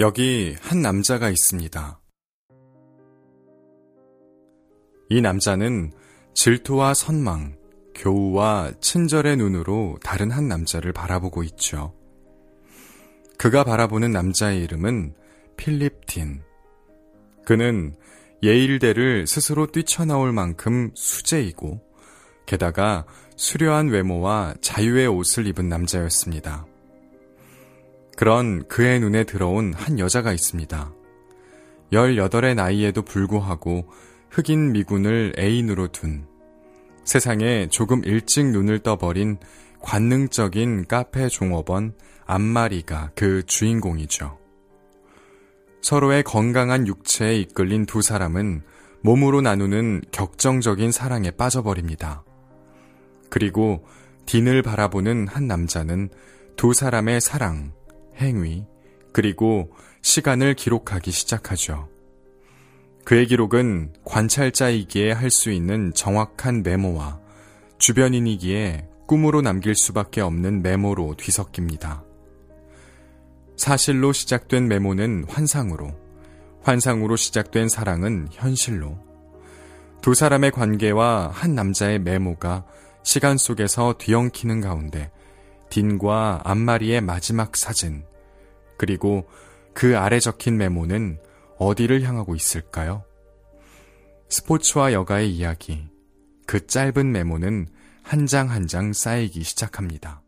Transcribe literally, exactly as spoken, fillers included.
여기 한 남자가 있습니다. 이 남자는 질투와 선망, 교우와 친절의 눈으로 다른 한 남자를 바라보고 있죠. 그가 바라보는 남자의 이름은 필립틴. 그는 예일대를 스스로 뛰쳐나올 만큼 수재이고 게다가 수려한 외모와 자유의 옷을 입은 남자였습니다. 그런 그의 눈에 들어온 한 여자가 있습니다. 열여덟의 나이에도 불구하고 흑인 미군을 애인으로 둔, 세상에 조금 일찍 눈을 떠버린 관능적인 카페 종업원 안마리가 그 주인공이죠. 서로의 건강한 육체에 이끌린 두 사람은 몸으로 나누는 격정적인 사랑에 빠져버립니다. 그리고 딘을 바라보는 한 남자는 두 사람의 사랑, 행위, 그리고 시간을 기록하기 시작하죠. 그의 기록은 관찰자이기에 할 수 있는 정확한 메모와 주변인이기에 꿈으로 남길 수밖에 없는 메모로 뒤섞입니다. 사실로 시작된 메모는 환상으로, 환상으로 시작된 사랑은 현실로, 두 사람의 관계와 한 남자의 메모가 시간 속에서 뒤엉키는 가운데 딘과 안마리의 마지막 사진, 그리고 그 아래 적힌 메모는 어디를 향하고 있을까요? 스포츠와 여가의 이야기, 그 짧은 메모는 한 장 한 장 쌓이기 시작합니다.